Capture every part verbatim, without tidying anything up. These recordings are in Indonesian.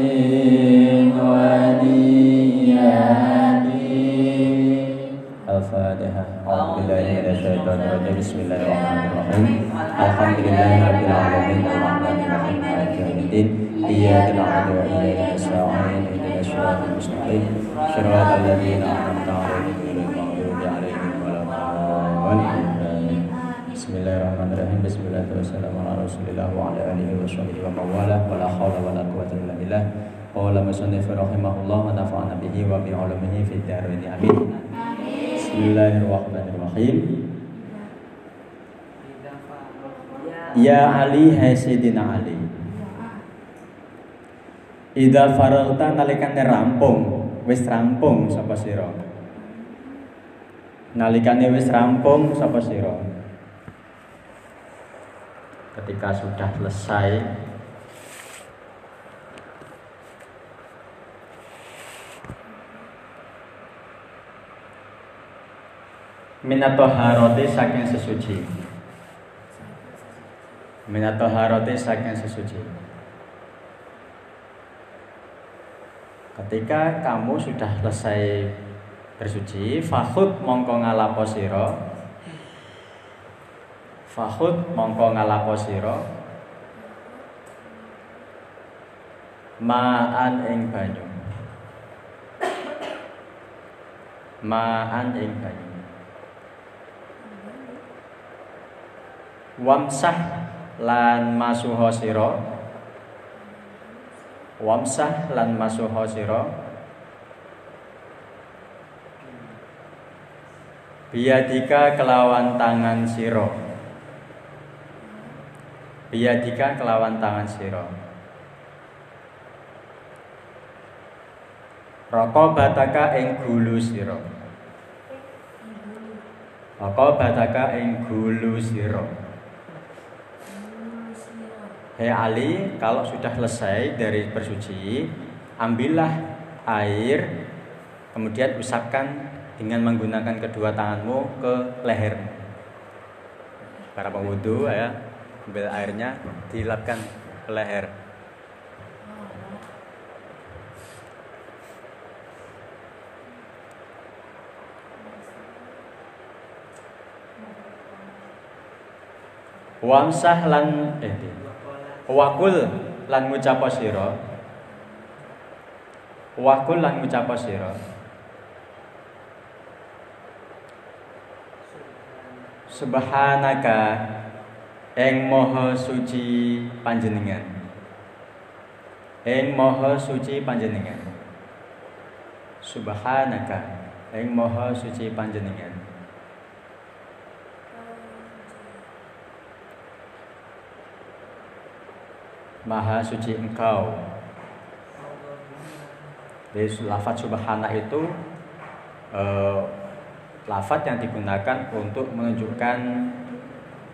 Bismillahirrahmanirrahim. Bismillahirrahmanirrahim. Wa ala alihi wa sahbihi wa mawalah. Wa la hawla wa la quwwata illa billah. Qala musannif rahimahullah wa nafa'ana bihi wa bi 'ulumihi fid dharain. Amin. Bismillahirrahmanirrahim. Ya Ali, hai Sayyidina Ali. Idza faragta nalikane rampung, wis rampung sapa sira? Nalikane wis rampung sapa sira? Ketika sudah selesai minat toharoti saking sesuci, minat toharoti saking sesuci. Ketika kamu sudah selesai bersuci, fakhud mongko ngalapo sira. Fakhud mongko ngalapo sira ma'an ing banyu, ma'an ing banyu. Wamsah lan masuha sira, wamsah lan masuha sira biyadika kelawan tangan sira, biyadika kelawan tangan siro. Roko bataka ing gulu siro, roko bataka ing gulu siro. Hei Ali, kalau sudah selesai dari bersuci, ambillah air, kemudian usapkan dengan menggunakan kedua tanganmu ke leher. Para pengwudu ya, ambil airnya, dilapkan ke leher. Wamsah lan eh wakul lan ngucapo sira, wakul lan ngucapo sira subhanaka eng moho suci panjenengan, eng moho suci panjenengan. Subhanaka eng moho suci panjenengan. Maha suci engkau. Jadi lafaz subhana itu eh, lafaz yang digunakan untuk menunjukkan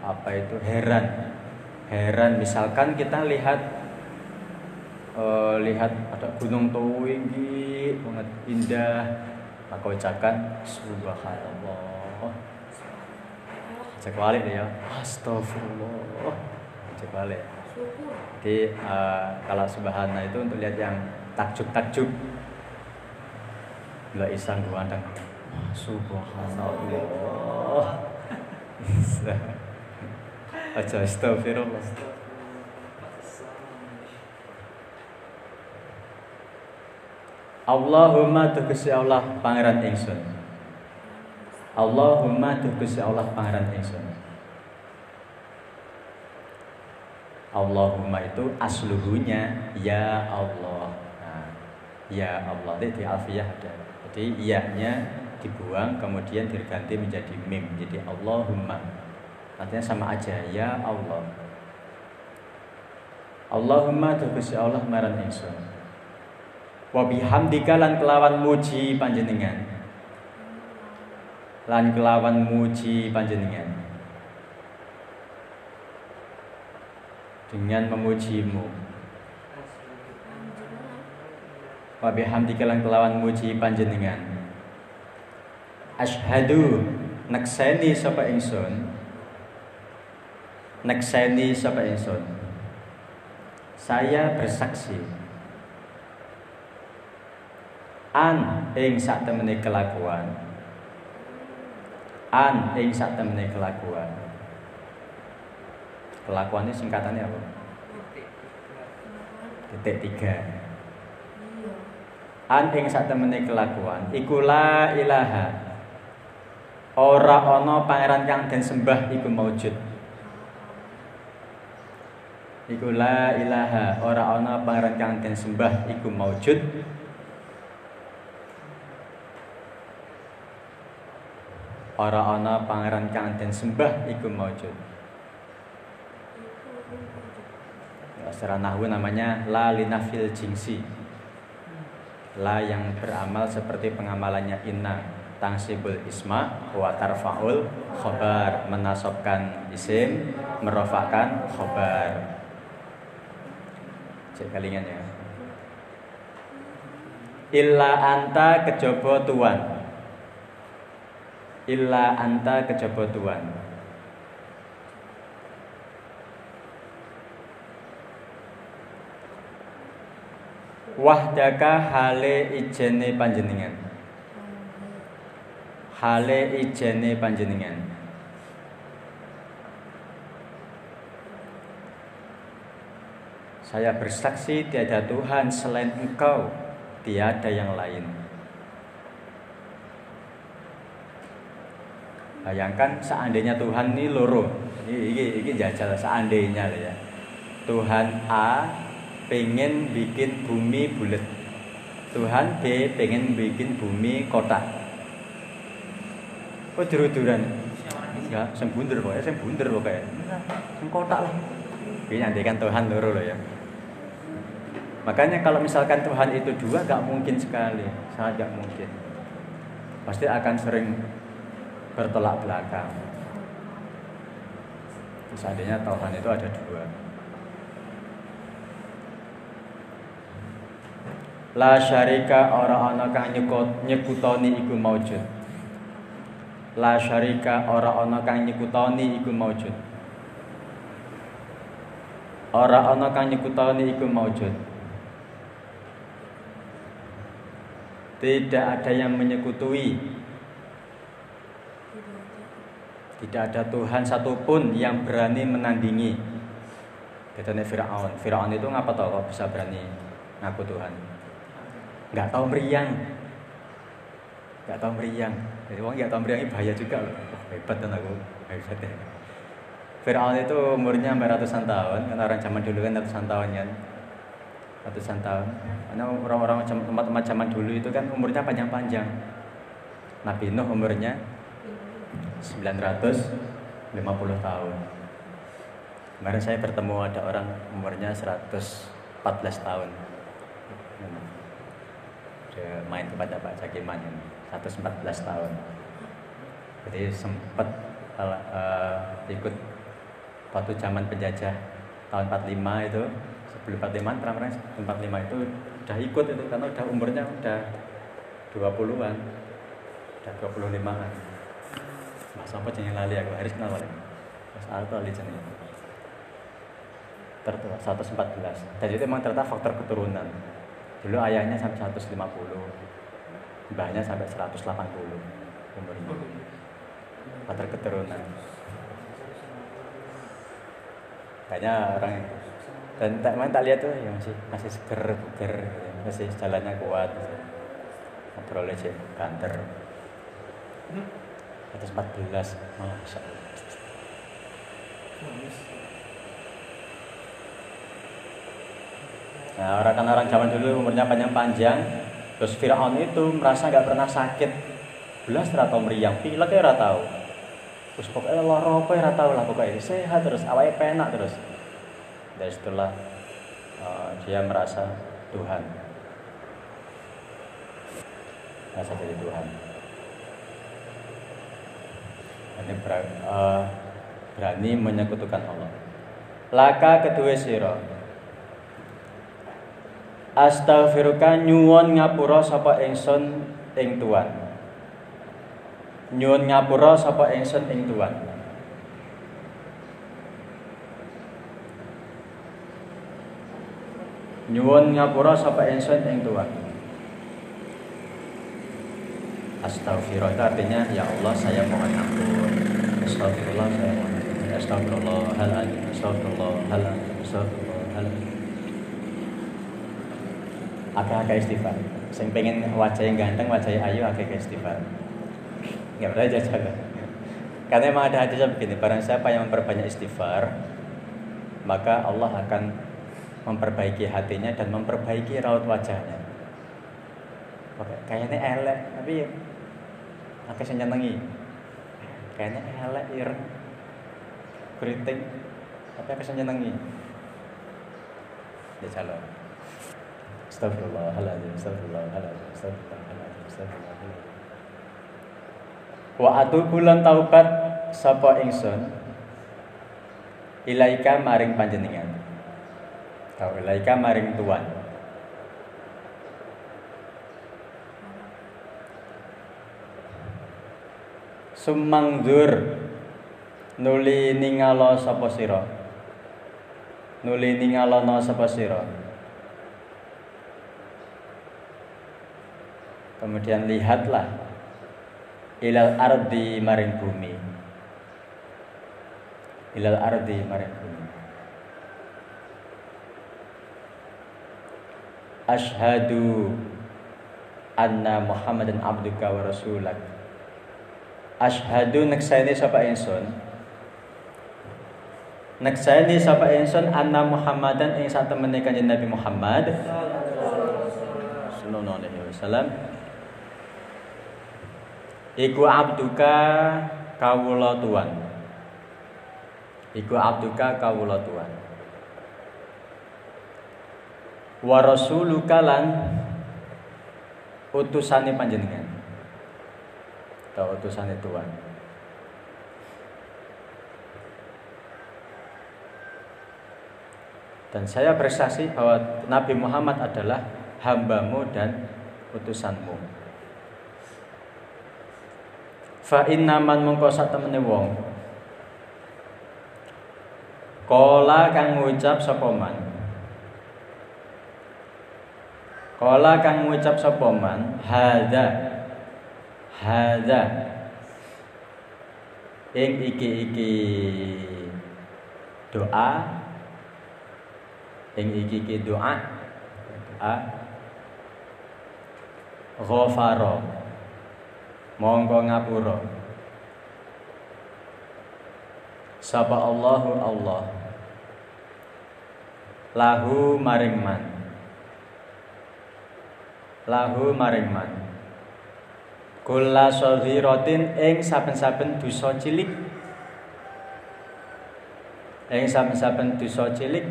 apa itu heran, heran. Misalkan kita lihat, uh, lihat ada gunung tinggi banget indah, maka ucapkan subhanallah. Cek balik ya, astagfirullah. Cek balik. Jadi uh, kalau subhanallah itu untuk lihat yang takjub-takjub, nggak iseng gandeng. Subhanallah. Aja astagfirullah. Allahumma tukusi Allah pangeran ingsun, Allahumma tukusi Allah pangeran ingsun. Allahumma itu asluhunya ya Allah. Nah, ya Allah itu di alfiyah ada. Jadi iyahnya dibuang kemudian diganti menjadi mim. Jadi Allahumma artinya sama aja, ya Allah. Allahumma tukusi Allah maran ingsun. Wa bihamdika lan kelawan muji panjenengan, lan kelawan muji panjenengan. Dengan memujimu. Wa bihamdika lan kelawan muji panjenengan. Asyhadu nakseni sapa ingsun, nakseni sapa ingsun. Saya bersaksi, an ing saktemene kelakuan, an ing saktemene kelakuan. Kelakuan ini singkatannya apa? Titik tiga. An ing saktemene kelakuan iku la ilaha, ora ono pangeran kang den sembah iku maujud. Iku la ilaha, ora ono pangeran kang den sembah iku maujud. Ora ono pangeran kang den sembah iku maujud. Ya, secara nahwu namanya la linafil jinsi. La yang beramal seperti pengamalannya inna, tangsibul isma wa tarfa'ul khobar, menasobkan isim, merofakkan khobar. Cek kalingan ya. Illa anta kejaba tuan, illa anta kejaba tuan. Wahdaka hale ijene panjenengan, hale ijene panjenengan. Saya bersaksi tiada Tuhan selain Engkau, tiada yang lain. Bayangkan seandainya Tuhan ini loro, ini, ini, ini jajal seandainya ya. Tuhan A pengen bikin bumi bulat, Tuhan B pengen bikin bumi kotak. Oh diruduran, ya sembunder pokoknya, sembunder pokoknya, semkotak lah. Ini andaikan Tuhan loro loh ya. Makanya kalau misalkan Tuhan itu dua, gak mungkin sekali, sangat gak mungkin. Pasti akan sering bertolak belakang. Seandainya Tuhan itu ada dua. La syarika ora ana kang nyekutoni iku maujud. La syarika ora ana kang nyekutoni iku maujud. Ora ana kang nyekutoni iku maujud. Tidak ada yang menyekutui. Tidak ada Tuhan satupun yang berani menandingi. Katanya Firaun. Firaun itu ngapa tau kok bisa berani ngaku Tuhan? Enggak tahu meriang. Enggak tahu meriang. Jadi orang nggak tahu meriangnya bahaya juga loh. Hebat kan aku, hebat ya. Fir'aun itu umurnya sampai ratusan tahun, karena orang zaman dulu kan ratusan tahun kan, ratusan tahun. Karena orang-orang tempat-tempat zaman dulu itu kan umurnya panjang-panjang. Nabi Nuh umurnya sembilan ratus lima puluh tahun. Kemarin saya bertemu ada orang umurnya seratus empat belas tahun. Dia main kepada Pak Cakiman ini. seratus empat belas tahun. Jadi sempat uh, ikut waktu zaman penjajah tahun empat puluh lima itu, sebelum empat puluh lima, perang-perang empat puluh lima itu udah ikut itu karena udah umurnya udah dua puluhan, udah dua puluh limaan. Mas apa jeneng lali aku harus kenal lali. Mas Alto lali jeneng. Tertua seratus empat belas. Jadi itu memang ternyata faktor keturunan. Dulu ayahnya sampai seratus lima puluh. Mbahnya sampai seratus delapan puluh umurnya. Faktor keturunan. Kayaknya orang dan tak main tak lihat tuh ya masih masih seger, buger, masih jalannya kuat. Ngobrol aja banter. seratus empat belas malah bisa. Nah, orang-orang zaman dulu umurnya panjang-panjang. Terus Fir'aun itu merasa gak pernah sakit. Belas ratau meriang, pileknya ratau. Terus pokoknya loro pokoknya ratau lah, pokoknya sehat terus, awalnya penak terus. Dari situlah uh, dia merasa Tuhan. Merasa jadi Tuhan. Ini berani, uh, berani menyekutukan Allah. Laka kedua siro. Astaghfiruka nyuwun ngapura sapa ingsun ing Tuhan. Nyuwun ngapura sapa ingsun ing Tuhan. Nyuwun ngapura sapa ingsun ing Tuhan. Astaghfirullah itu artinya ya Allah saya mohon ampun. Astaghfirullah saya mohon ampun. Astaghfirullahaladzim. Astaghfirullahaladzim. Astaghfirullahaladzim. Agak-agak istighfar. Saya pengen wajahnya ganteng, wajahnya ayu, agak-agak istighfar. Gak boleh jaga. Karena memang ada hadisnya begini, barang siapa yang memperbanyak istighfar, maka Allah akan memperbaiki hatinya dan memperbaiki raut wajahnya. Kayaknya elek, tapi agak saya nyenengi. Kayaknya elek, ireng, keriting, tapi agak saya nyenengi. Dia calon. Astagfirullahaladzim, astagfirullahaladzim, astagfirullahaladzim, astagfirullahaladzim. Wa atubu lan taubat sapa ingsun ilaika maring panjenengan. Ka ilaika maring Tuhan. Sumangdur nuli ningalo sapa sira. Nuli ningalono sapa sira. Kemudian lihatlah ilal ardi maring bumi. Ilal ardi maring bumi. Ashhadu anna Muhammadan abduka wa rasulak. Ashhadu neksaini sapa ingsun. Neksaini sapa ingsun anna Muhammadan ing satemene kanjeng Nabi Muhammad sallallahu alaihi wasallam. Iku abduka kawula Tuhan. Iku abduka kawula Tuhan. Wa rasuluka lan utusane panjenengan. Ta utusane Tuhan. Dan saya bersaksi bahwa Nabi Muhammad adalah hambamu dan utusanmu. Fa inna man mongko sak temene wong qala kang ngucap sapa man qala kang ngucap sapa man hadza hadza ing iki-iki doa ing iki-iki doa doa ghafara monggo ngapura sapa Allahu Allah lahu maring man lahu maring man kula shadhiratin ing saben-saben dosa cilik ing saben-saben dosa cilik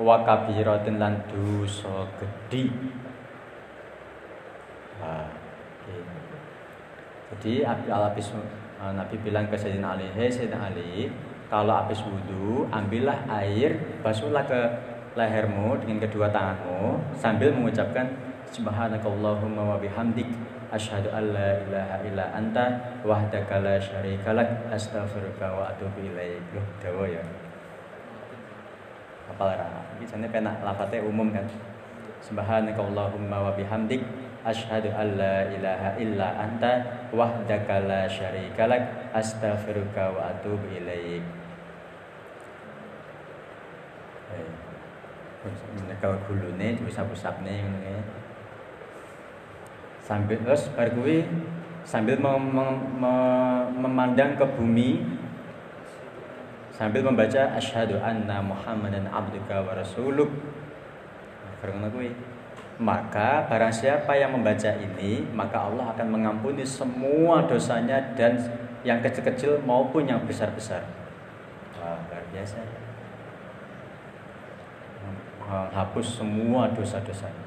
wa kabiratin lan dosa gedhi. Nah, jadi abis Nabi bilang ke Sayyidina Ali, "Hei Sayyidina Ali, kalau habis wudu, ambillah air, basuhlah ke lehermu dengan kedua tanganmu sambil mengucapkan subhanakallahumma wa bihamdik asyhadu an la ilaha illa anta wahdaka la syarika lak astaghfiruka wa atubu ilaik." Dawa ya. Apa lara? Iki jane penak lafate umum kan. Subhanakallahumma wa bihamdik asyhadu an la ilaha illa anta wahdaka la syarika lak astaghfiruka wa atubu ilaik. Menekel gulune diusap-usapne ngene. Sambil terus bar kuwi sambil mem- mem- memandang ke bumi sambil membaca asyhadu anna Muhammadan abduka wa rasuluk. Karena kuwi maka barang siapa yang membaca ini, maka Allah akan mengampuni semua dosanya dan yang kecil-kecil maupun yang besar-besar. Wah, luar biasa. Hapus semua dosa-dosanya.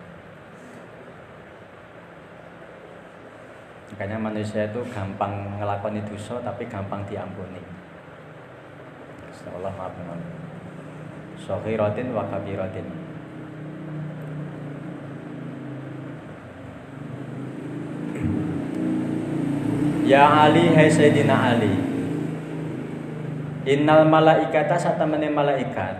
Makanya manusia itu gampang ngelakoni dosa tapi gampang diampuni. Astagfirullah maaf mohon. Shaghiratin wa kabiratin. Ya Ali, hai Sayyidina Ali, innal malaikata satamene malaikat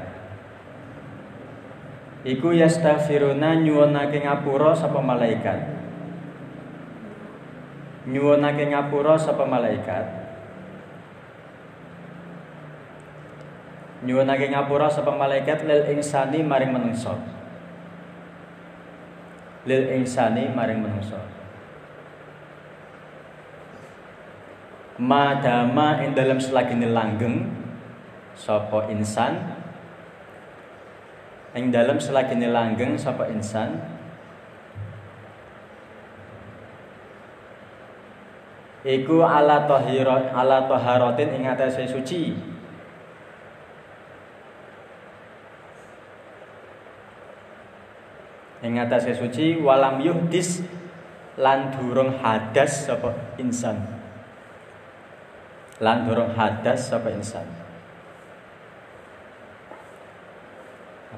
iku yastaghfiruna nyuwunake ngapura sapa malaikat nyuwunake ngapura sapa malaikat nyuwunake ngapura sapa malaikat lil insani maring manungsa lil insani maring manungsa madama ing dalem selagine langgeng sapa insan ing dalem selagine langgeng sapa insan iku ala tahira ala taharatin ing atase suci. Ing atase suci walam yuhdis lan durung hadas sapa insan. Lan durung hadas sapa insan.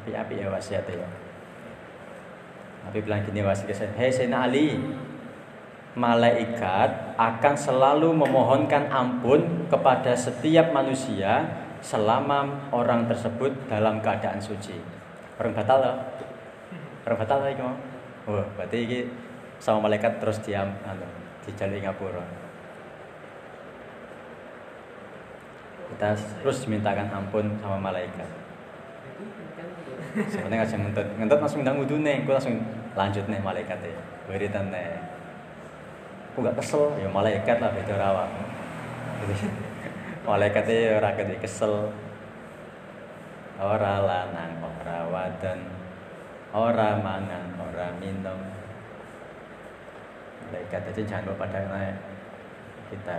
Api-api ya wasiat ya. Api bilang gini wasiat, "Hei Sayyidina Ali, malaikat akan selalu memohonkan ampun kepada setiap manusia selama orang tersebut dalam keadaan suci." Orang batal loh, orang batal lagi mau. Wah, berarti ini sama malaikat terus diam, di jalur ngapura. Kita terus mintakan ampun sama malaikat. Sebenarnya nggak ngentut, ngentut langsung dang wudhu neng, aku langsung lanjut neng malaikat ya, beritan neng. Aku gak kesel, ya malaikat lah beda rawang. Malaikatnya ora gede kesel. Ora lanang, ora wadon, ora mangan, ora minum. Malaikat aja jangan lupa pada kita.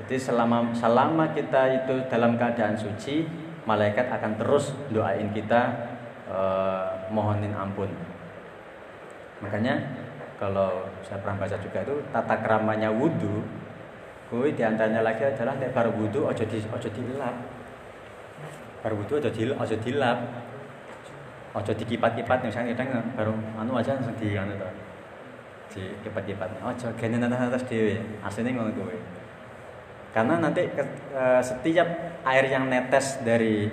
Jadi selama selama kita itu dalam keadaan suci, malaikat akan terus doain kita, eh, mohonin ampun. Makanya kalau saya pernah baca juga itu tata keramanya wudhu, kui diantaranya lagi adalah nek bar wudhu ojo di ojo dilap, bar wudhu ojo dil ojo dilap, ojo dikipat-kipat misalnya kita baru anu aja langsung di anu tuh, di kipat-kipatnya ojo gini nanti atas dewi, aslinya ngono kui, karena nanti setiap air yang netes dari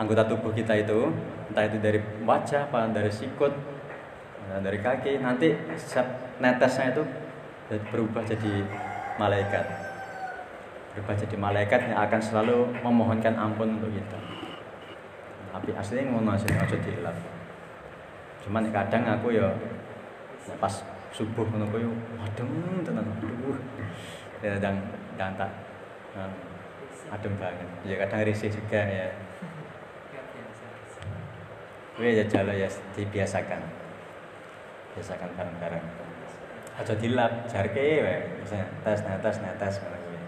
anggota tubuh kita itu, entah itu dari wajah, apa dari sikut, dari kaki, nanti netesnya itu berubah jadi malaikat berubah jadi malaikat yang akan selalu memohonkan ampun untuk kita. Tapi aslinya ngono sih, aja dilap. Cuman kadang aku ya pas subuh ngono kuwi adem tenan. Aduh. Ya kadang dantak. Adem banget. Ya kadang risih juga ya. Kuwi ya jalo ya dibiasakan. Biasakan bareng-bareng. Aja dilap, jarke wae. Misalnya tes netes netes ngono kuwi.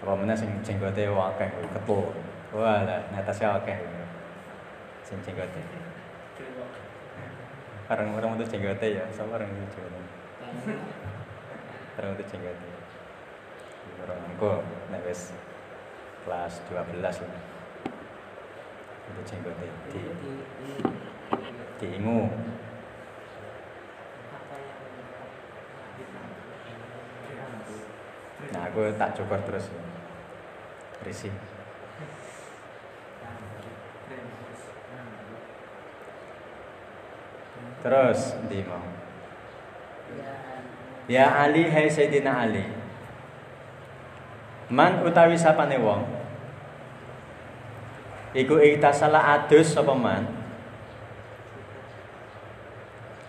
Apa meneh sing jenggote akeh ketul. Wah, netese akeh. Sing jenggote. Orang-orang itu jenggote ya, sama orang itu jenggote. Orang itu jenggote. Orang engko nek wis kelas dua belas lah. Itu jenggote di diingu. Nah, aku tak cukur terus. Risih. Terus di mau. Ya Ali, hai Sayyidina Ali. Man utawi sapane wong iku iktasalah adus sapa man?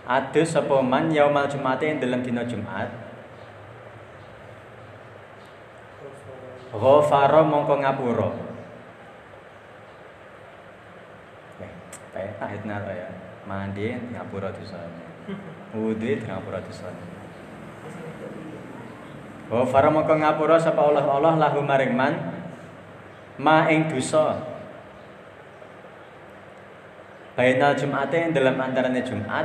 Adus sapa man yaumal jum'ati ing dalem dina Jumat. Ghafara mongko ngapura. Kayak tahid naro ya. Mandi ngapura dosane. Wudhu ngapura dosane. Ghafara mongko ngapura sapa Allah Allah lahu maring man ma ing dosa. Bainal Jum'ati ing dalem antarane Jumat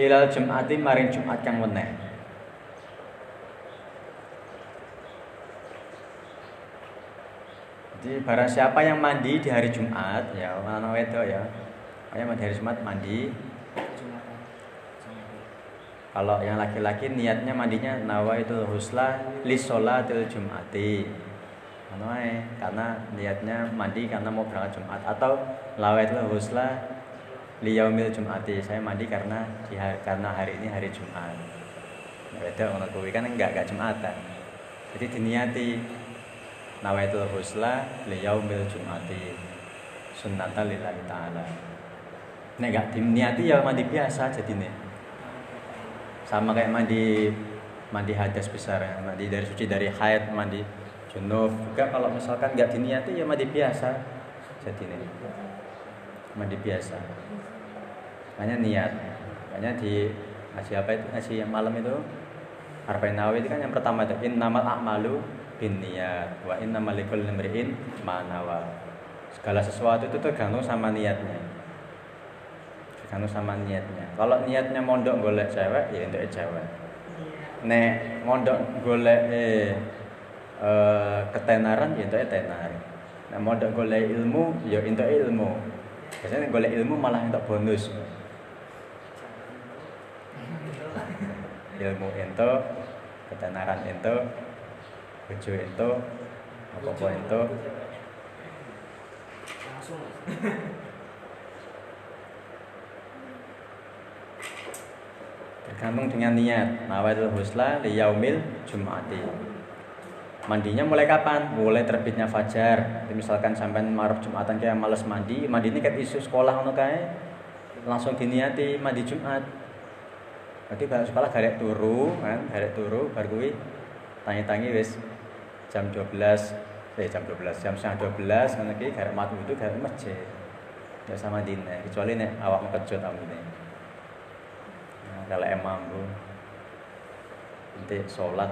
ilal Jum'ati maring Jumat kang weneh. Jadi barang siapa yang mandi di hari Jumat, ya ana wedok ya. Kaya mandi hari Jumat mandi. Kalau yang laki-laki niatnya mandinya nawaitul husla li sholatil Jum'ati. Ana wae karena niatnya mandi karena mau berangkat Jumat atau nawaitul husla liyaumil Jum'ati, saya mandi karena di hari, karena hari ini hari Jumat. Beda orang kuwi kan enggak enggak Jumatan. Jadi diniati nawaitul husla liyaumil Jum'ati sunnatan lillahi ta'ala. Nek enggak diniati ya mandi biasa jadine. Sama kayak mandi mandi hadas besar, mandi dari suci dari haid, mandi junub. Juga kalau misalkan enggak diniati ya mandi biasa jadine. Mandi biasa. Makanya niat. Makanya di ngasih apa itu, ngasih yang malam itu Harfain Nawawi itu kan yang pertama itu innamal a'malu binniyat wa innamal likulli imri'in ma nawa. Segala sesuatu itu tergantung sama niatnya. Tergantung sama niatnya. Kalau niatnya mondok golek cewek, ya entuk cewek. Nek mondok golek eh, eh ketenaran, ya entuk tenar. Nek mondok golek ilmu, ya entuk ilmu. Biasanya golek ilmu malah entuk bonus. Ilmu itu, ketenaran itu, bojo itu, apa-apa itu. Tergantung dengan niat. Nawaitul husla li yaumil Jum'ati. Mandinya mulai kapan? Mulai terbitnya fajar. Jadi misalkan sampai maruf Jumatan kayak males mandi, mandinya kayak isu sekolah ngono kae. Langsung diniati mandi Jumat. Nanti baru sekolah garek turu kan, garek turu bar kuwi tangi-tangi wis jam dua belas, eh jam dua belas, jam setengah dua belas ngono iki garek matu itu garek masjid. Ya sama dine, kecuali nek awakmu kejut amune. Nah, kalau emang Bu. Nanti salat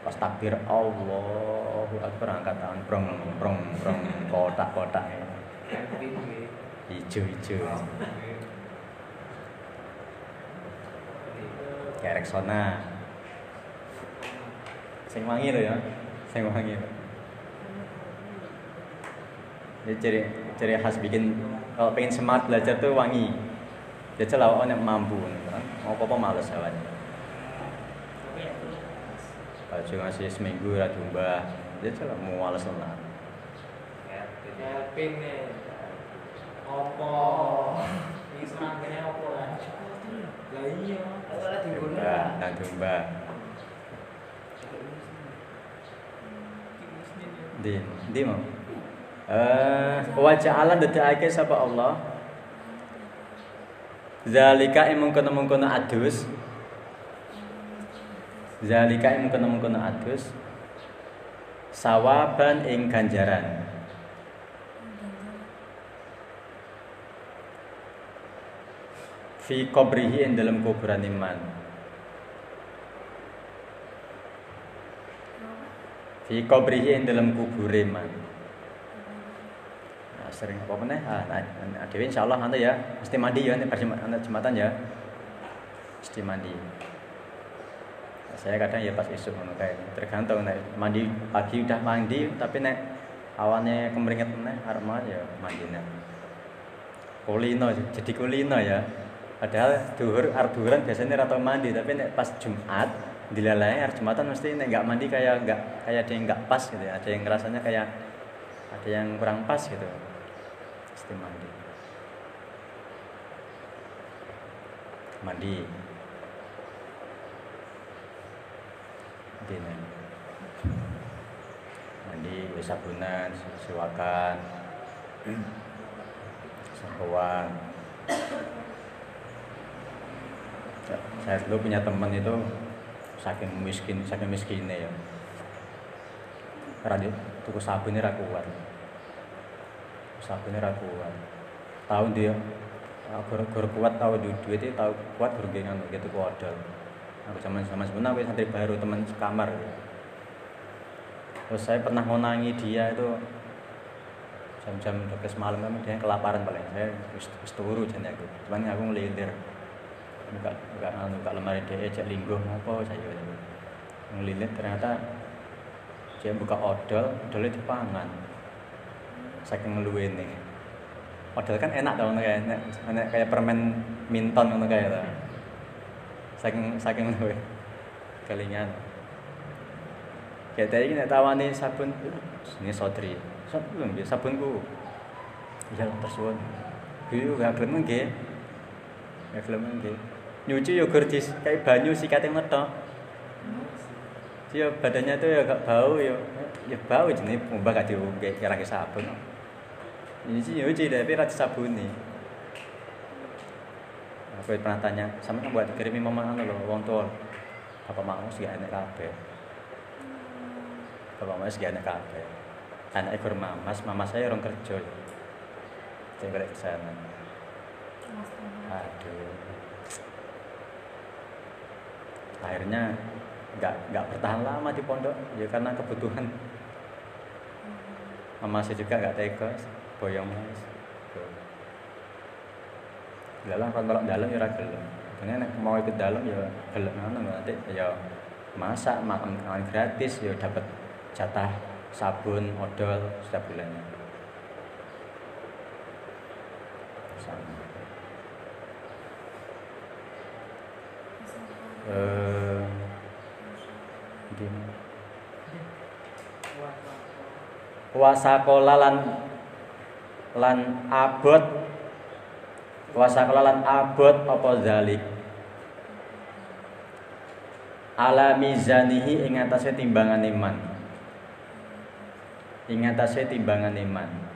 pas takbir Allahu Akbar angkat tangan brong brong brong kotak-kotak. Ijo-ijo. Kayak reksona sing wangi lho ya, sing wangi lho. Ini ciri, ciri khas bikin, kalau pengen semangat belajar tuh wangi. Jadi lawan yang mampu, mau apa-apa males lawan. Kalau cuma sih seminggu rajumba, jadi lah mau males lah. Pin nih, opo, ini semangatnya opo lah. Lah iya, ora diguna. Nah, domba. Di, di mau. Eh, wa ja'ala dadake sapa Allah. Zalika imung kono-mungkono adus. Zalika imung kono-mungkono adus. Sawaban ing ganjaran. Fi qabrihi in dalam kuburan iman. Fi qabrihi in dalam kubur iman. Nah, sering apa meneh? Ah, nah, dewe insyaallah nanti ya, mesti mandi ya nek Jumatan ya. Mesti mandi. Nah, saya kadang ya pas esuk ngono kae, tergantung nek mandi pagi udah mandi, tapi nek awane kemringet meneh arep mandi ya mandine. Kulino jadi kulino ya. Padahal duhur arduran biasanya rata mandi, tapi nek pas Jumat dilalai hari Jumatan mesti nek enggak mandi kayak enggak kayak ada yang enggak pas gitu ya. Ada yang rasanya kayak ada yang kurang pas gitu. Mesti mandi. Mandi. Mandi. Mandi sabunan, siwakan. Sampoan. Saya dulu punya teman itu saking miskin, saking miskinnya ya. Karena tuku sabunnya ra kuat. Sabunnya ra kuat. Tahu dia gur-gur kuat tahu duit itu tahu kuat bergengan gitu ku odol. Aku zaman zaman sebenarnya aku santri baru teman sekamar. Terus saya pernah ngonangi dia itu jam-jam dua belas malam kan dia kelaparan paling. Saya wis turu jan aku. Cuman aku ngelilir. Buka, buka, buka lemari dia, cek lingguh apa saya ngelilit ternyata dia buka odol, odolnya dipangan saking ngeluin nih. Odol kan enak tau kayak kayak permen minton gitu kayak lah. Saking saking ngeluin kelingan. Kayak tadi kita tawani sabun ini sodri, sabun biasa sabunku. Iya tersuwun. Gue gak gelem nggih. Ngeflem nggih. Nyuci yo gur dikai banyu sikate metok. Dia badannya tuh ya gak bau ya. Ya bau jenenge mbah gak dikira-kira sabun. Nyuci nyuci tapi ra disabuni. Aku pernah tanya, sampe kan buat dikirimi mamang lho wong tuwa. Bapak mau sing enek kabeh. Bapak mau sing enek kabeh. Anake gur mamas, mamas saya orang kerja. Sing balik ke sana. Aduh. Akhirnya enggak enggak bertahan lama di pondok ya karena kebutuhan. Mama saya juga enggak tega, boyong Mas. Dalam kan kalau dalam ya ra gelem. Dene nek mau ikut dalam ya gelem ngono nanti ya masak makan gratis ya dapat jatah sabun odol setiap bulannya. Eh wasakola lan lan abot wasakolalan abot apa zalik ala mizanihi ing atase timbangan iman ing atase timbangan iman.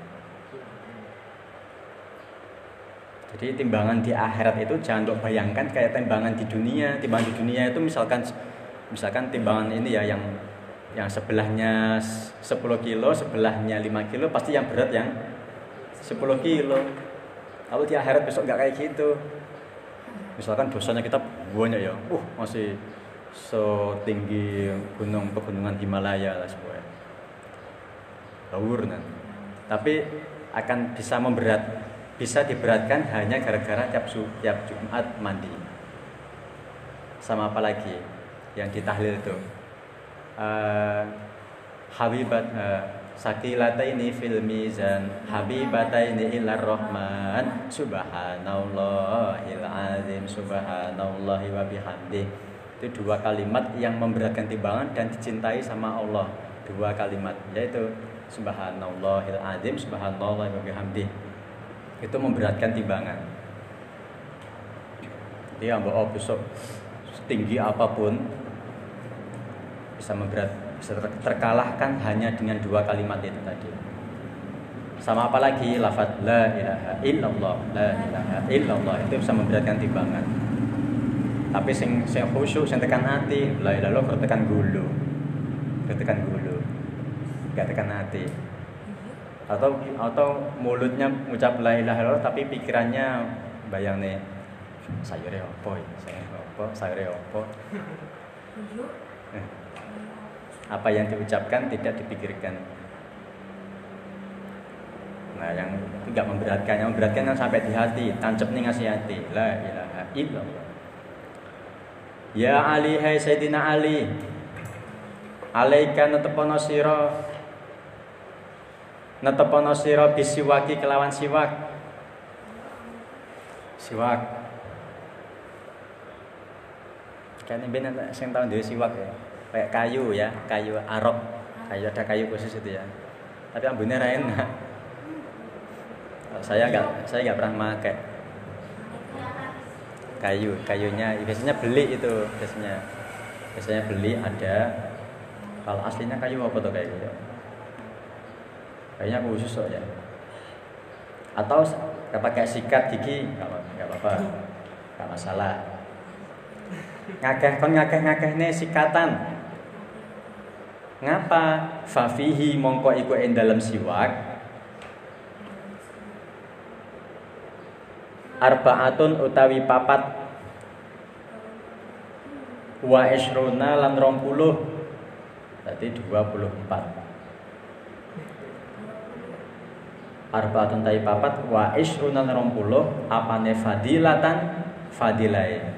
Jadi timbangan di akhirat itu jangan dok bayangkan kayak timbangan di dunia. Timbangan di dunia itu misalkan misalkan timbangan ini ya yang yang sebelahnya sepuluh kilo, sebelahnya lima kilo, pasti yang berat yang sepuluh kilo. Kalau di akhirat besok nggak kayak gitu. Misalkan dosanya kita banyak ya, uh masih setinggi gunung pegunungan Himalaya lah semua, lawur nanti. Tapi akan bisa memberat, bisa diberatkan hanya gara-gara tiap tiap Jumat mandi. Sama apa lagi yang ditahlil tuh? Uh, Habibat. Uh, Sakilataini fil mizan habibataini ilar rahman subhanallahil azim subhanallahi wa bihamdih. Itu dua kalimat yang memberatkan timbangan dan dicintai sama Allah. Dua kalimat yaitu subhanallahil azim subhanallahi wa bihamdih. Itu memberatkan timbangan. Jadi ambo besok setinggi apapun bisa memberat terkalahkan hanya dengan dua kalimat itu tadi. Sama apa lagi lafaz la ilaha illallah la ilaha illallah itu bisa memberatkan timbangan. Tapi sing sing khusyuk sing tekan hati la ilaha illallah tekan gulu. Tekan gulu. Enggak tekan hati. Atau atau mulutnya ngucap la ilaha illallah tapi pikirannya bayangne sayure opo iki? Sayure opo? Sayure opo? Apa yang diucapkan tidak dipikirkan. Nah, yang tidak memberatkan, yang memberatkan yang sampai di hati, tancep nih ngasih hati. La ilaha illallah. Ya Ali, hai Sayyidina Ali. Alaika netepono sira. Netepono sira bisiwaki kelawan siwak. Siwak. Kene ben ana sing tau duwe siwak ya. Kayak kayu ya, kayu arok, kayu ada kayu khusus itu ya. Tapi ambune ra enak. Saya nggak, saya nggak pernah pakai kayu. Kayunya biasanya beli itu, biasanya, biasanya beli ada. Kalau aslinya kayu apa tuh kayak gitu? Kayunya khusus kok ya. Atau pakai sikat gigi, nggak apa-apa, nggak masalah. Ngakeh kon ngakeh ngakehne sikatan. Ngapa fafihi mongko iku ing dalem siwak arbaatun utawi papat wa isruna lan rompuluh berarti dua puluh empat arbaatun utawi papat wa isruna lan rompuluh apane fadilatan fadilai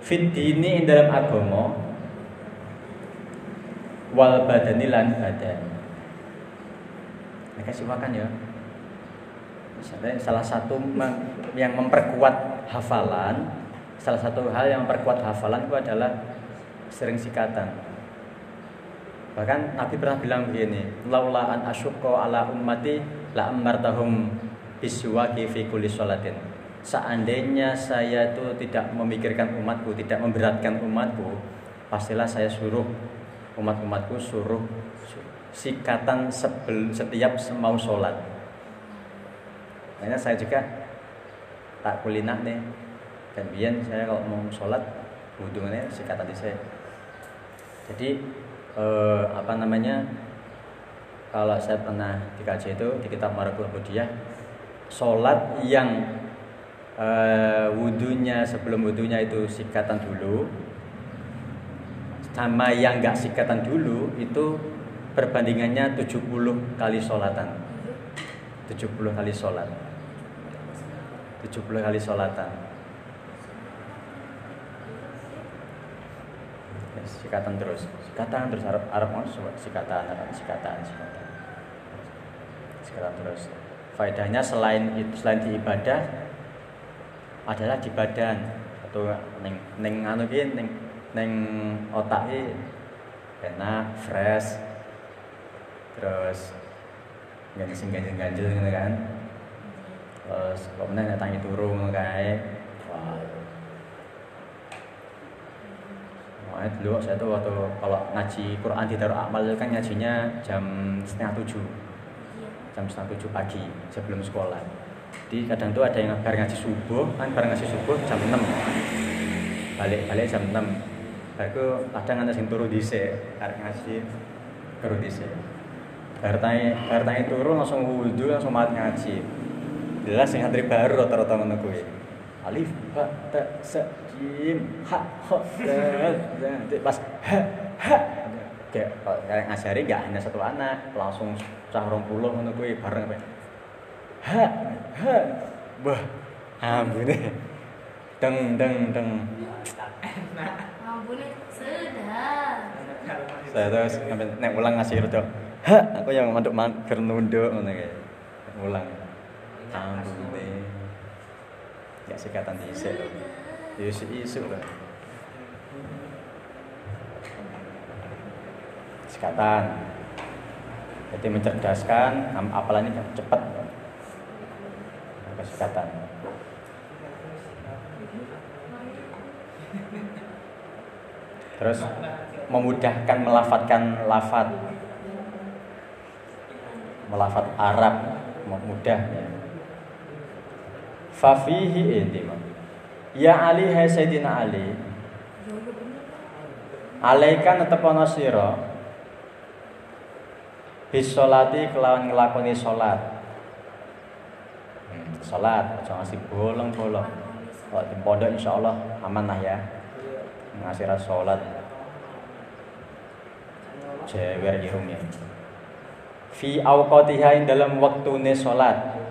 fit dini ing dalem agama wal badani lan badan. Nek siwakan ya. Misalnya salah satu yang memperkuat hafalan, salah satu hal yang memperkuat hafalan itu adalah sering sikatan. Bahkan Nabi pernah bilang begini, laula an asyqa ala ummati la amartahum biswaki fi kulli sholatin. Seandainya saya itu tidak memikirkan umatku, tidak memberatkan umatku, pastilah saya suruh umat-umatku suruh, suruh sikatan sebel, setiap semau sholat. Karena saya juga tak kulinah nih. Dan biyen saya kalau mau sholat hubungannya sikatan di saya. Jadi eh, apa namanya? Kalau saya pernah dikaji itu di kitab Marqul Budiyah, sholat yang Uh, wudunya sebelum wudunya itu sikatan dulu sama yang gak sikatan dulu itu perbandingannya tujuh puluh kali sholatan, tujuh puluh kali sholat, tujuh puluh kali sholatan. Sikatan terus, sikatan terus, Arab Arab sikatan, Arab sikatan, sikatan, sikatan terus. Faedahnya selain itu, selain di ibadah adalah di badan atau neng neng anu ki neng neng otak ki enak fresh terus ganjil ganjil ganjil gitu kan, terus kok meneh nek tangi turu ngono kae wah wah dulu saya tuh waktu kalau ngaji Quran di Darul A'mal kan ngajinya jam setengah tujuh jam setengah tujuh pagi sebelum sekolah. Jadi kadang tuh ada yang bareng ngaji subuh, kan bareng ngaji subuh jam enam, balik-balik jam enam. Baru kadang ada yang turu dhisik, bareng ngaji turu dhisik. Bareng turu langsung wudu, langsung mat ngaji. Jelas sing santri baru rata-rata ngono kuwi. Alif ba ta sa jim ha kha dal dan pas ha ha. Kayak ngajari enggak hanya satu anak, langsung cah dua puluh ngono kuwi bareng apa. Ha, ha, bah, ambune, deng, deng, deng. Ambune sedar. Saya terus nek ulang ngasih itu, ha, aku yang manduk manduk kernundo, mana kayak ulang. Ambune, ya sikatan diisik, diisik isik lah. Sikatan, jadi mencerdaskan, apalannya cepat. Sikatan. Terus memudahkan melafadzkan lafaz, melafaz Arab mudah. Fafihi intima. Ya Ali, hai Sayyidina Ali. Alaikan tetepana sira. Bis sholati kelawan nglakoni salat. Salat, aja ngasih bolong-bolong. Kalau di pondok insyaallah aman lah ya. Ngasih ra salat. Jewer irung ya. Fi awqatiha dalam waktune salat.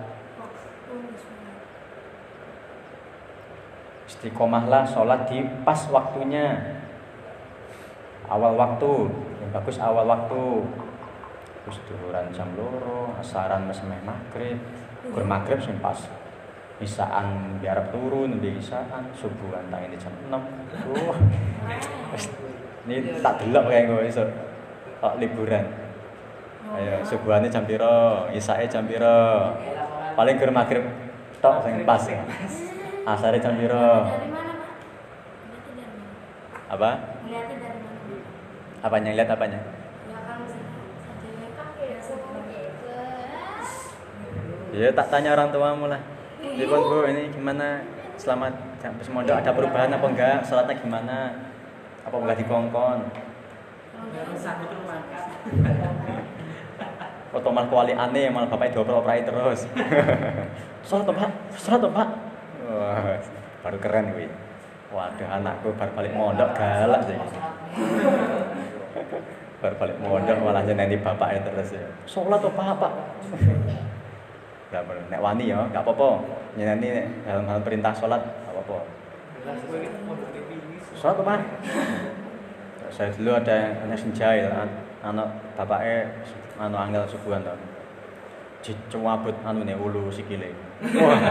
Istiqomahlah salat di pas waktunya. Awal waktu, yang bagus awal waktu. Terus duhuran jam loro, asaran mesmeh maghrib. Gur maghrib sing pas. Isaan biarap turun di isaan, subuhan tangi jam enam. Wah. Ini tak delok kae ngono iso. Kok liburan. Ayo subuhane jam piro, isake jam piro. Paling gur maghrib tok sing pas. Asare jam piro? Apa? Apanya lihat apanya? Ya tak tanya orang tuamu lah. Dipun Bu, ini gimana? Selamat sampai mondok ada perubahan apa enggak? Salatnya gimana? Apa enggak dikongkon? Foto mal kuali aneh mal bapake dioper-operi terus. Salat Pak, salat Pak. Wah, baru keren kuwi. Waduh anakku baru balik mondok galak sih. Baru balik mondok malah nyeneni bapaknya terus ya. Salat to Pak, Pak. Nek wani ya, gak apa-apa. Nyeneni dalam hal perintah sholat, gak apa-apa. Sholat apa? Saya dulu ada anak senjahil, anak bapaknya, anak angel subuhan tuh. Dicewabut anu nih ulu sikile. Wah,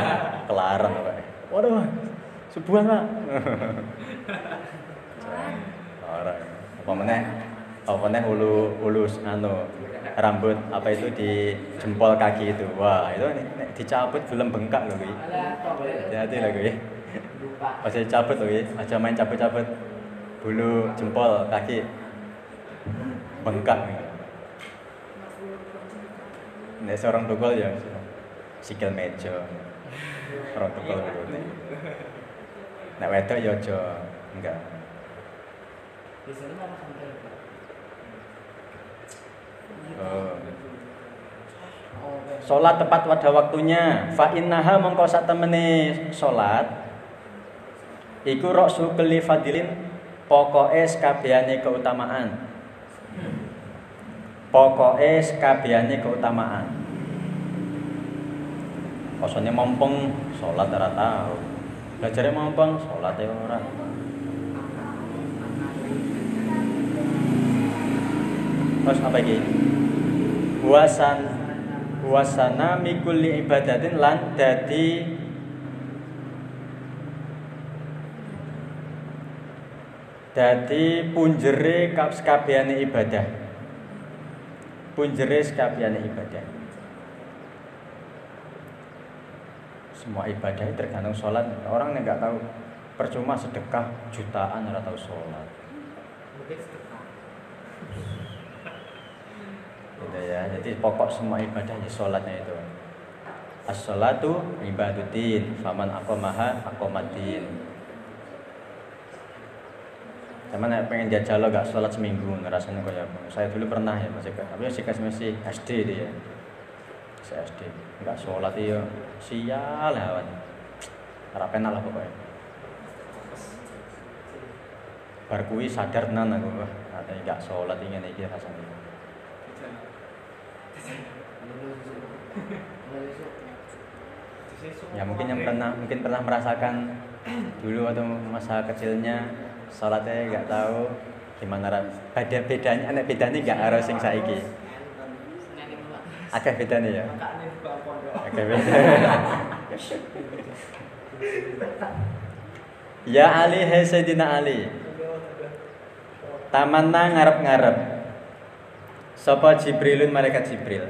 kelarang bapaknya. Waduh, subuhan Pak. Orang, apa meneh? Apa meneh ulu ulu anu rambut apa itu di jempol kaki itu. Wah, itu dicabut belum bengkak loh, Wi. Hati-hati loh, Wi. Aja dicabut loh, Wi. Aja main cabut-cabut bulu jempol kaki. Bengkak. Ini seorang tukul ya, sikil meja. Orang tukul dulu. Nek wedok ya aja enggak. Biasanya malah kantor. Oh. Salat tepat pada waktunya. Fa innaha mongko sak temene salat iku ra'su kulli fadilin, pokoke sakabehane keutamaan. Pokoke sakabehane keutamaan. Posone mompong salat ora tau. Belajarnya mompong salat e ora. Terus apa lagi? Wasan wasana mikulli ibadatin lan dadi dadi punjere kabehane ibadah. Punjere kabehane ibadah. Semua ibadah tergantung sholat. Orang yang nggak tahu, percuma sedekah jutaan nggak tahu sholat. Gitu ya, jadi pokok semua ibadahnya sholatnya itu. As-sholatu ibaduddin, faman aqamaha aqamaddin. Cuman saya pengen jajal lo gak sholat seminggu, rasanya kayak saya dulu pernah ya masih, tapi masih masih S D dia, masih S D, nggak sholat iya, sial lah, harapan lah pokoknya. Barkui sadar tenan aku, katanya nggak sholat ingin ini rasanya. Ya mungkin yang pernah mungkin pernah merasakan dulu atau masa kecilnya sholatnya nggak tahu gimana ras beda bedanya anak bedanya nggak harus yang saiki agak bedanya ya agak beda ya Ali hai Sayyidina Ali tamanna ngarep ngarep sapa Jibrilun malaikat Jibril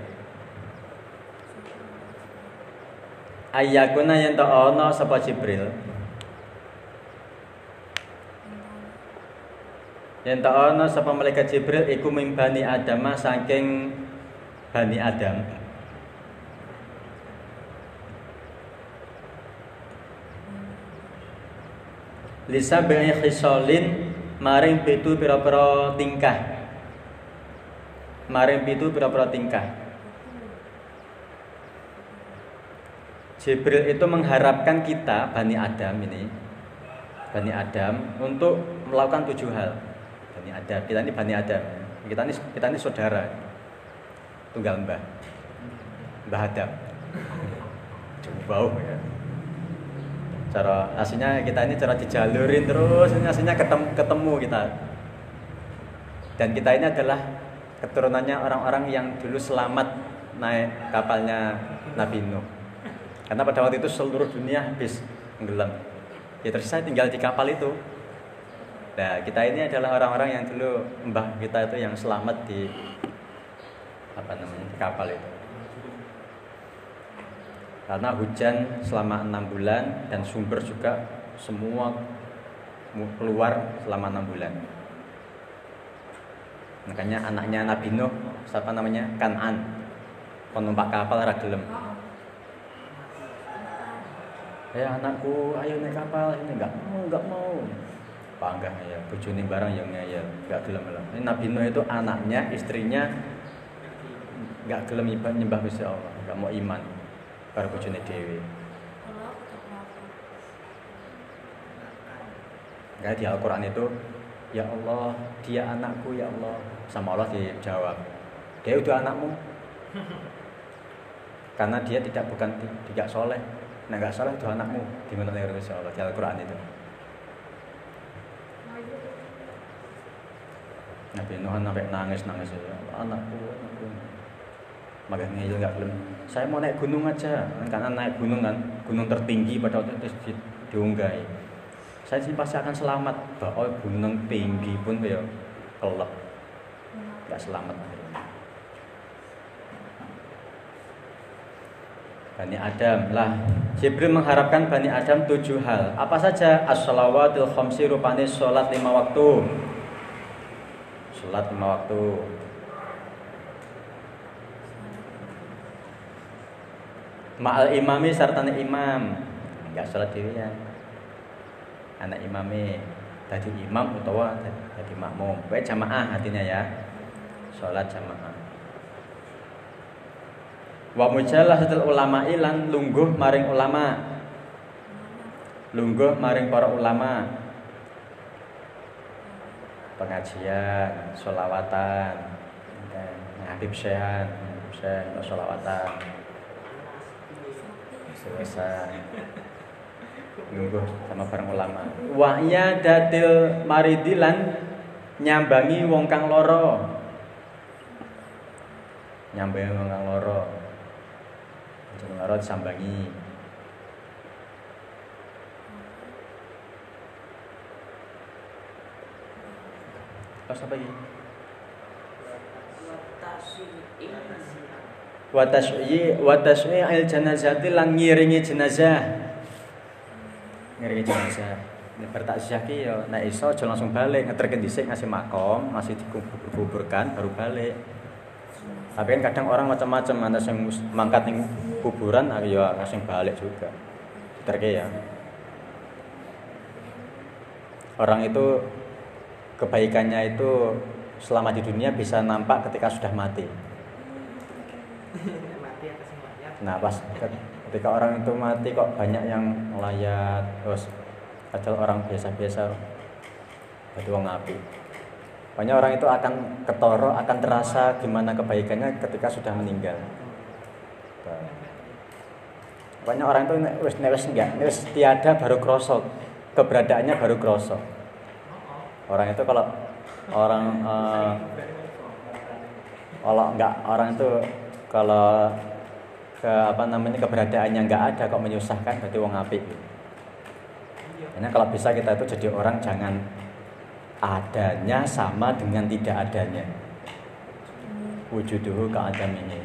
ayakuna yen to ana sapa Jibril yen to ana sapa malaikat Jibril iku mimbani Adam saking Bani Adam lisa bani khisalin maring pitu pira-pira tingkah maring pitu pira-pira tingkah. Jibril itu mengharapkan kita, Bani Adam ini, Bani Adam untuk melakukan tujuh hal. Bani Adam, kita ini Bani Adam, kita ini kita ini saudara, tunggal mbah, mbah Adam, jauh ya. Cara aslinya kita ini cara dijalurin terus, aslinya ketemu, ketemu kita. Dan kita ini adalah keturunannya orang-orang yang dulu selamat naik kapalnya Nabi Nuh. Karena pada waktu itu seluruh dunia habis tenggelam. Ya tersisa tinggal di kapal itu. Nah, kita ini adalah orang-orang yang dulu mbah kita itu yang selamat di apa namanya di kapal itu. Karena hujan selama enam bulan dan sumber juga semua keluar selama enam bulan. Makanya anaknya Nabi Nuh, siapa namanya? Kan'an. Penumpak kapal ragelem. Ya anakku, ayo naik kapal, ini enggak mau, enggak mau. Panggah ya, bojone barang yang ya enggak gelem lah. Ini Nabi Nuh itu anaknya, istrinya enggak gelem nyembah Gusti Allah, enggak mau iman. Karo bojone dhewe. Enggak di Al-Qur'an itu, ya Allah, dia anakku ya Allah. Sama Allah dijawab, dia itu anakmu. Karena dia tidak bukan tidak soleh. Nah, nggak salah itu anakmu di menurut Allah di Al-Quran itu. Nabi Nuh sampai nangis nangis itu anakku, anakku. Makanya ngeyel nggak gelem. Saya mau naik gunung aja, karena naik gunung kan gunung tertinggi pada waktu itu diunggahi. Saya sih pasti akan selamat. Bahwa gunung tinggi pun kayak kelep, nggak selamat. Bani Adam lah. Jibril mengharapkan Bani Adam tujuh hal. Apa saja? As-salawatil khamsi, rupanya sholat lima waktu. Sholat lima waktu. Ma'al imami, sartana imam. Enggak sholat dirian. Anak imami, tadi imam utawa tadi makmum. Baik jamaah hatinya ya. Sholat jamaah. Wa mujalahatul ulama ilan lungguh maring ulama, lungguh maring para ulama, pengajian, sholawatan, Habib Syehan, Syehan sholawatan, selesai, lungguh sama para ulama. Wa ya datil maridilan nyambangi wong kang loro, nyambangi wong kang loro. Ngarot sambangi. Terus apa lagi? Wa tasyi wa tasyi'il janazati lan ngiringi jenazah. Ngiringi jenazah. Nek bertaksiyah ki yo nek iso aja langsung balik, ngeterken dhisik ngasih makom, masih dikubur-kuburkan baru balik. Tapi kan kadang orang macam-macam, ada yang mangkat ning kuburan, ada yang balik juga. Terke ya. Orang itu kebaikannya itu selama di dunia bisa nampak ketika sudah mati. Nah pas ketika orang itu mati kok banyak yang melayat, terus padahal orang biasa-biasa, berarti wong apik. Banyak orang itu akan ketoro, akan terasa gimana kebaikannya ketika sudah meninggal. Banyak orang itu wis wis enggak, wis tiada baru krosok, keberadaannya baru krosok. Orang itu kalau orang eh, kalau enggak orang itu kalau ke apa namanya keberadaannya enggak ada kok menyusahkan, berarti wong apik. Karena kalau bisa kita itu jadi orang jangan adanya sama dengan tidak adanya. Wujuduhu ka'adamihi.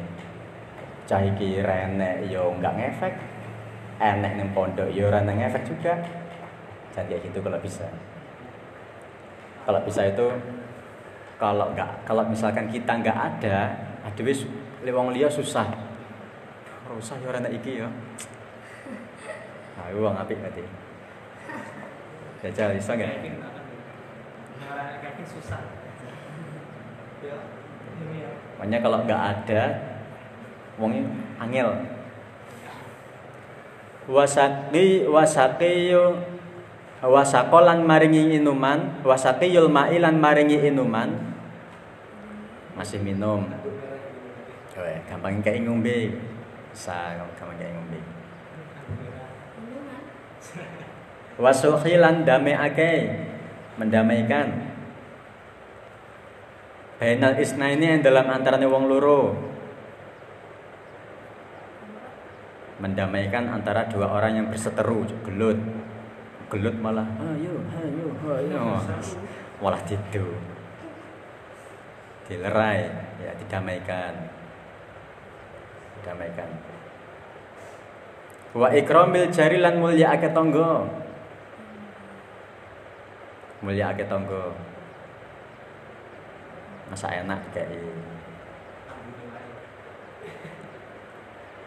Cah iki renek yo enggak ngefek. Enek ning pondok yo ora ngefek juga. Jadi kayak gitu kalau bisa. Kalau bisa itu kalau enggak kalau misalkan kita enggak ada, aduh wis wong liya susah. Susah yo renek iki yo. Nah, wong apik berarti. Jajal iso enggak? Susah. Makanya kalau nggak ada, wongi angel. Wasaki wasakiyo wasakolan maringi inuman, wasakiyul ma'ilan maringi inuman. Masih minum. Oke, gampang kayak ngombe. Sa, gampang kayak ngombe. Wasuhilan dameake, mendamaikan. Bainal isna ini yang dalam antaranya wong loro, mendamaikan antara dua orang yang berseteru, gelut, gelut malah, ayo, ayo, ayo, malah tidur, dilerai, ya didamaikan, didamaikan. Wa ikramil jari lan mulya ake tonggo, mulya ake tonggo. Masa enak kayak ini.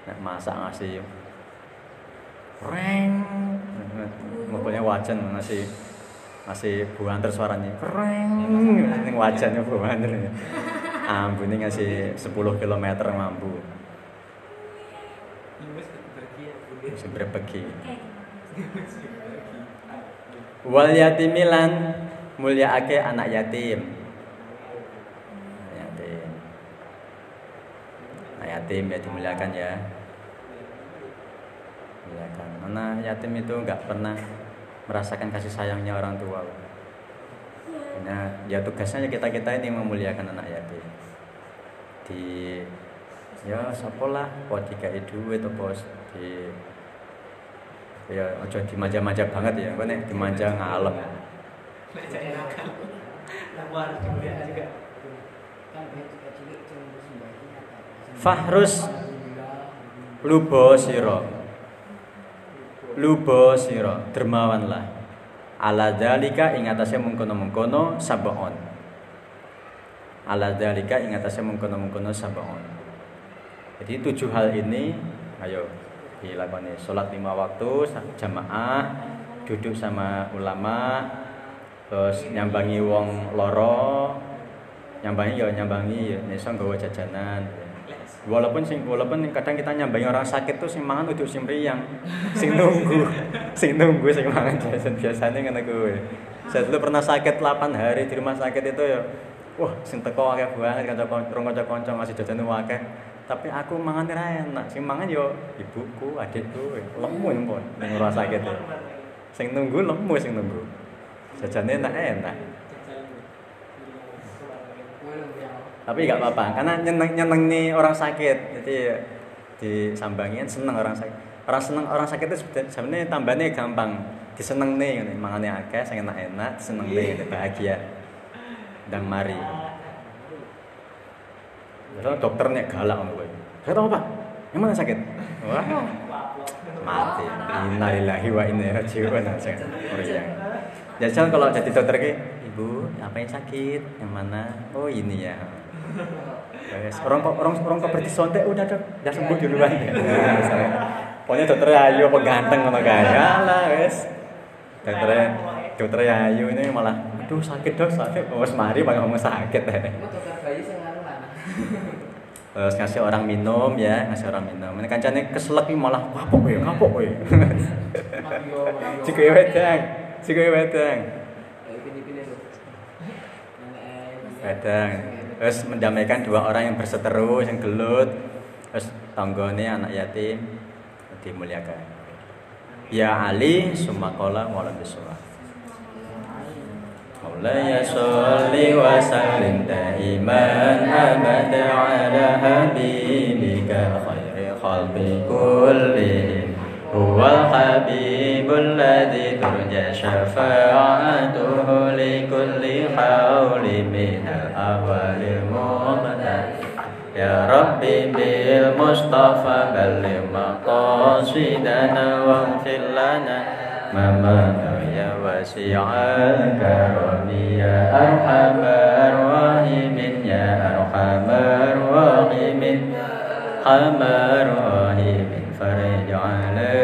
Nek masak ngasih reng. Mobilnya wajan ngasih ngasih buanter suaranya reng. Ning wajannya buanter. Ambune ngasih sepuluh kilometer mambu. Wis berpergi. Wal yatimilan mulyaake anak yatim. Yatim ya dimuliakan ya, dimuliakan. Karena yatim itu nggak pernah merasakan kasih sayangnya orang tua. Nah, ya tugasnya kita kita ini memuliakan anak yatim. Di ya sekolah, po dikai duit atau pos di ya ojo dimanja-manja banget ya, kau nih dimanja ngalem. Fahrus Luba sira, luba sira, dermawanlah. Ala dalika ing atase mengkono-mengkono sabaon. Ala dalika ing atase mengkono-mengkono sabaon. Jadi tujuh hal ini, ayo dilakoni. Salat lima waktu, jamaah, duduk sama ulama, terus nyambangi wong loro, nyambangi ya nyambangi, iso nggawa jajanan. Walaupun sing walaupun kadang kita nyambangi orang sakit tuh sing mangan ujuk sing mriyang, sing nunggu, sing nunggu sing mangan jajan biasane ngene kuwi. Saya dulu pernah sakit delapan hari di rumah sakit itu ya. Wah, sing teko akeh banget kanca-kanca masih jajan akeh. Tapi aku mangan ra enak, sing mangan yo ibuku, adikku, lemu pun nang rumah sakit. Sing nunggu lemu sing nunggu. Jajane enak-enak. Tapi nggak apa-apa karena nyeneng nyeneng nih orang sakit, jadi disambangin seneng orang sakit, orang seneng orang sakit itu sebenarnya tambahnya gampang, diseneng nih, makannya akeh, saya enak enak, seneng nih, bahagia, dan mari. Terus dokternya galak orang gue, saya tahu apa, emang sakit, wah mati, innalillahi wa inna ilaihi raji'un, orang jajan kalau jadi dokter ki, ibu apa yang sakit, yang mana, oh ini ya. Yes. Orang kok orang orang kok bertisontek udah dok, udah sembuh di luar. Pokoknya dokter ayu kok ganteng ngono kae. Alah wis. Dokter dokter ayu ini malah aduh sakit dok, sakit wis mari malah ngomong sakit. Terus ngasih orang minum ya, ngasih orang minum. Nek kancane keselek iki malah kapok kowe, kapok kowe. Cik wedang, cik wedang. Wedang. Terus mendamaikan dua orang yang berseteru, yang gelut. Terus tanggone anak yatim dimuliakan. Ya Ali sumakola walam biswa. Maulaya sholli wa sallim daiman abada ala habibika khairi khalbi kullihim huwal habibul ladzi turja syafa'atuhu li kulli hawli minal awalil mu'minin ya rabbi bil mustafa balligh maqasidana wa ighfir lana mamana ya wasi'al karami ya arhamar rahimin ya arhamar rahimin arhamar rahimin farij 'ala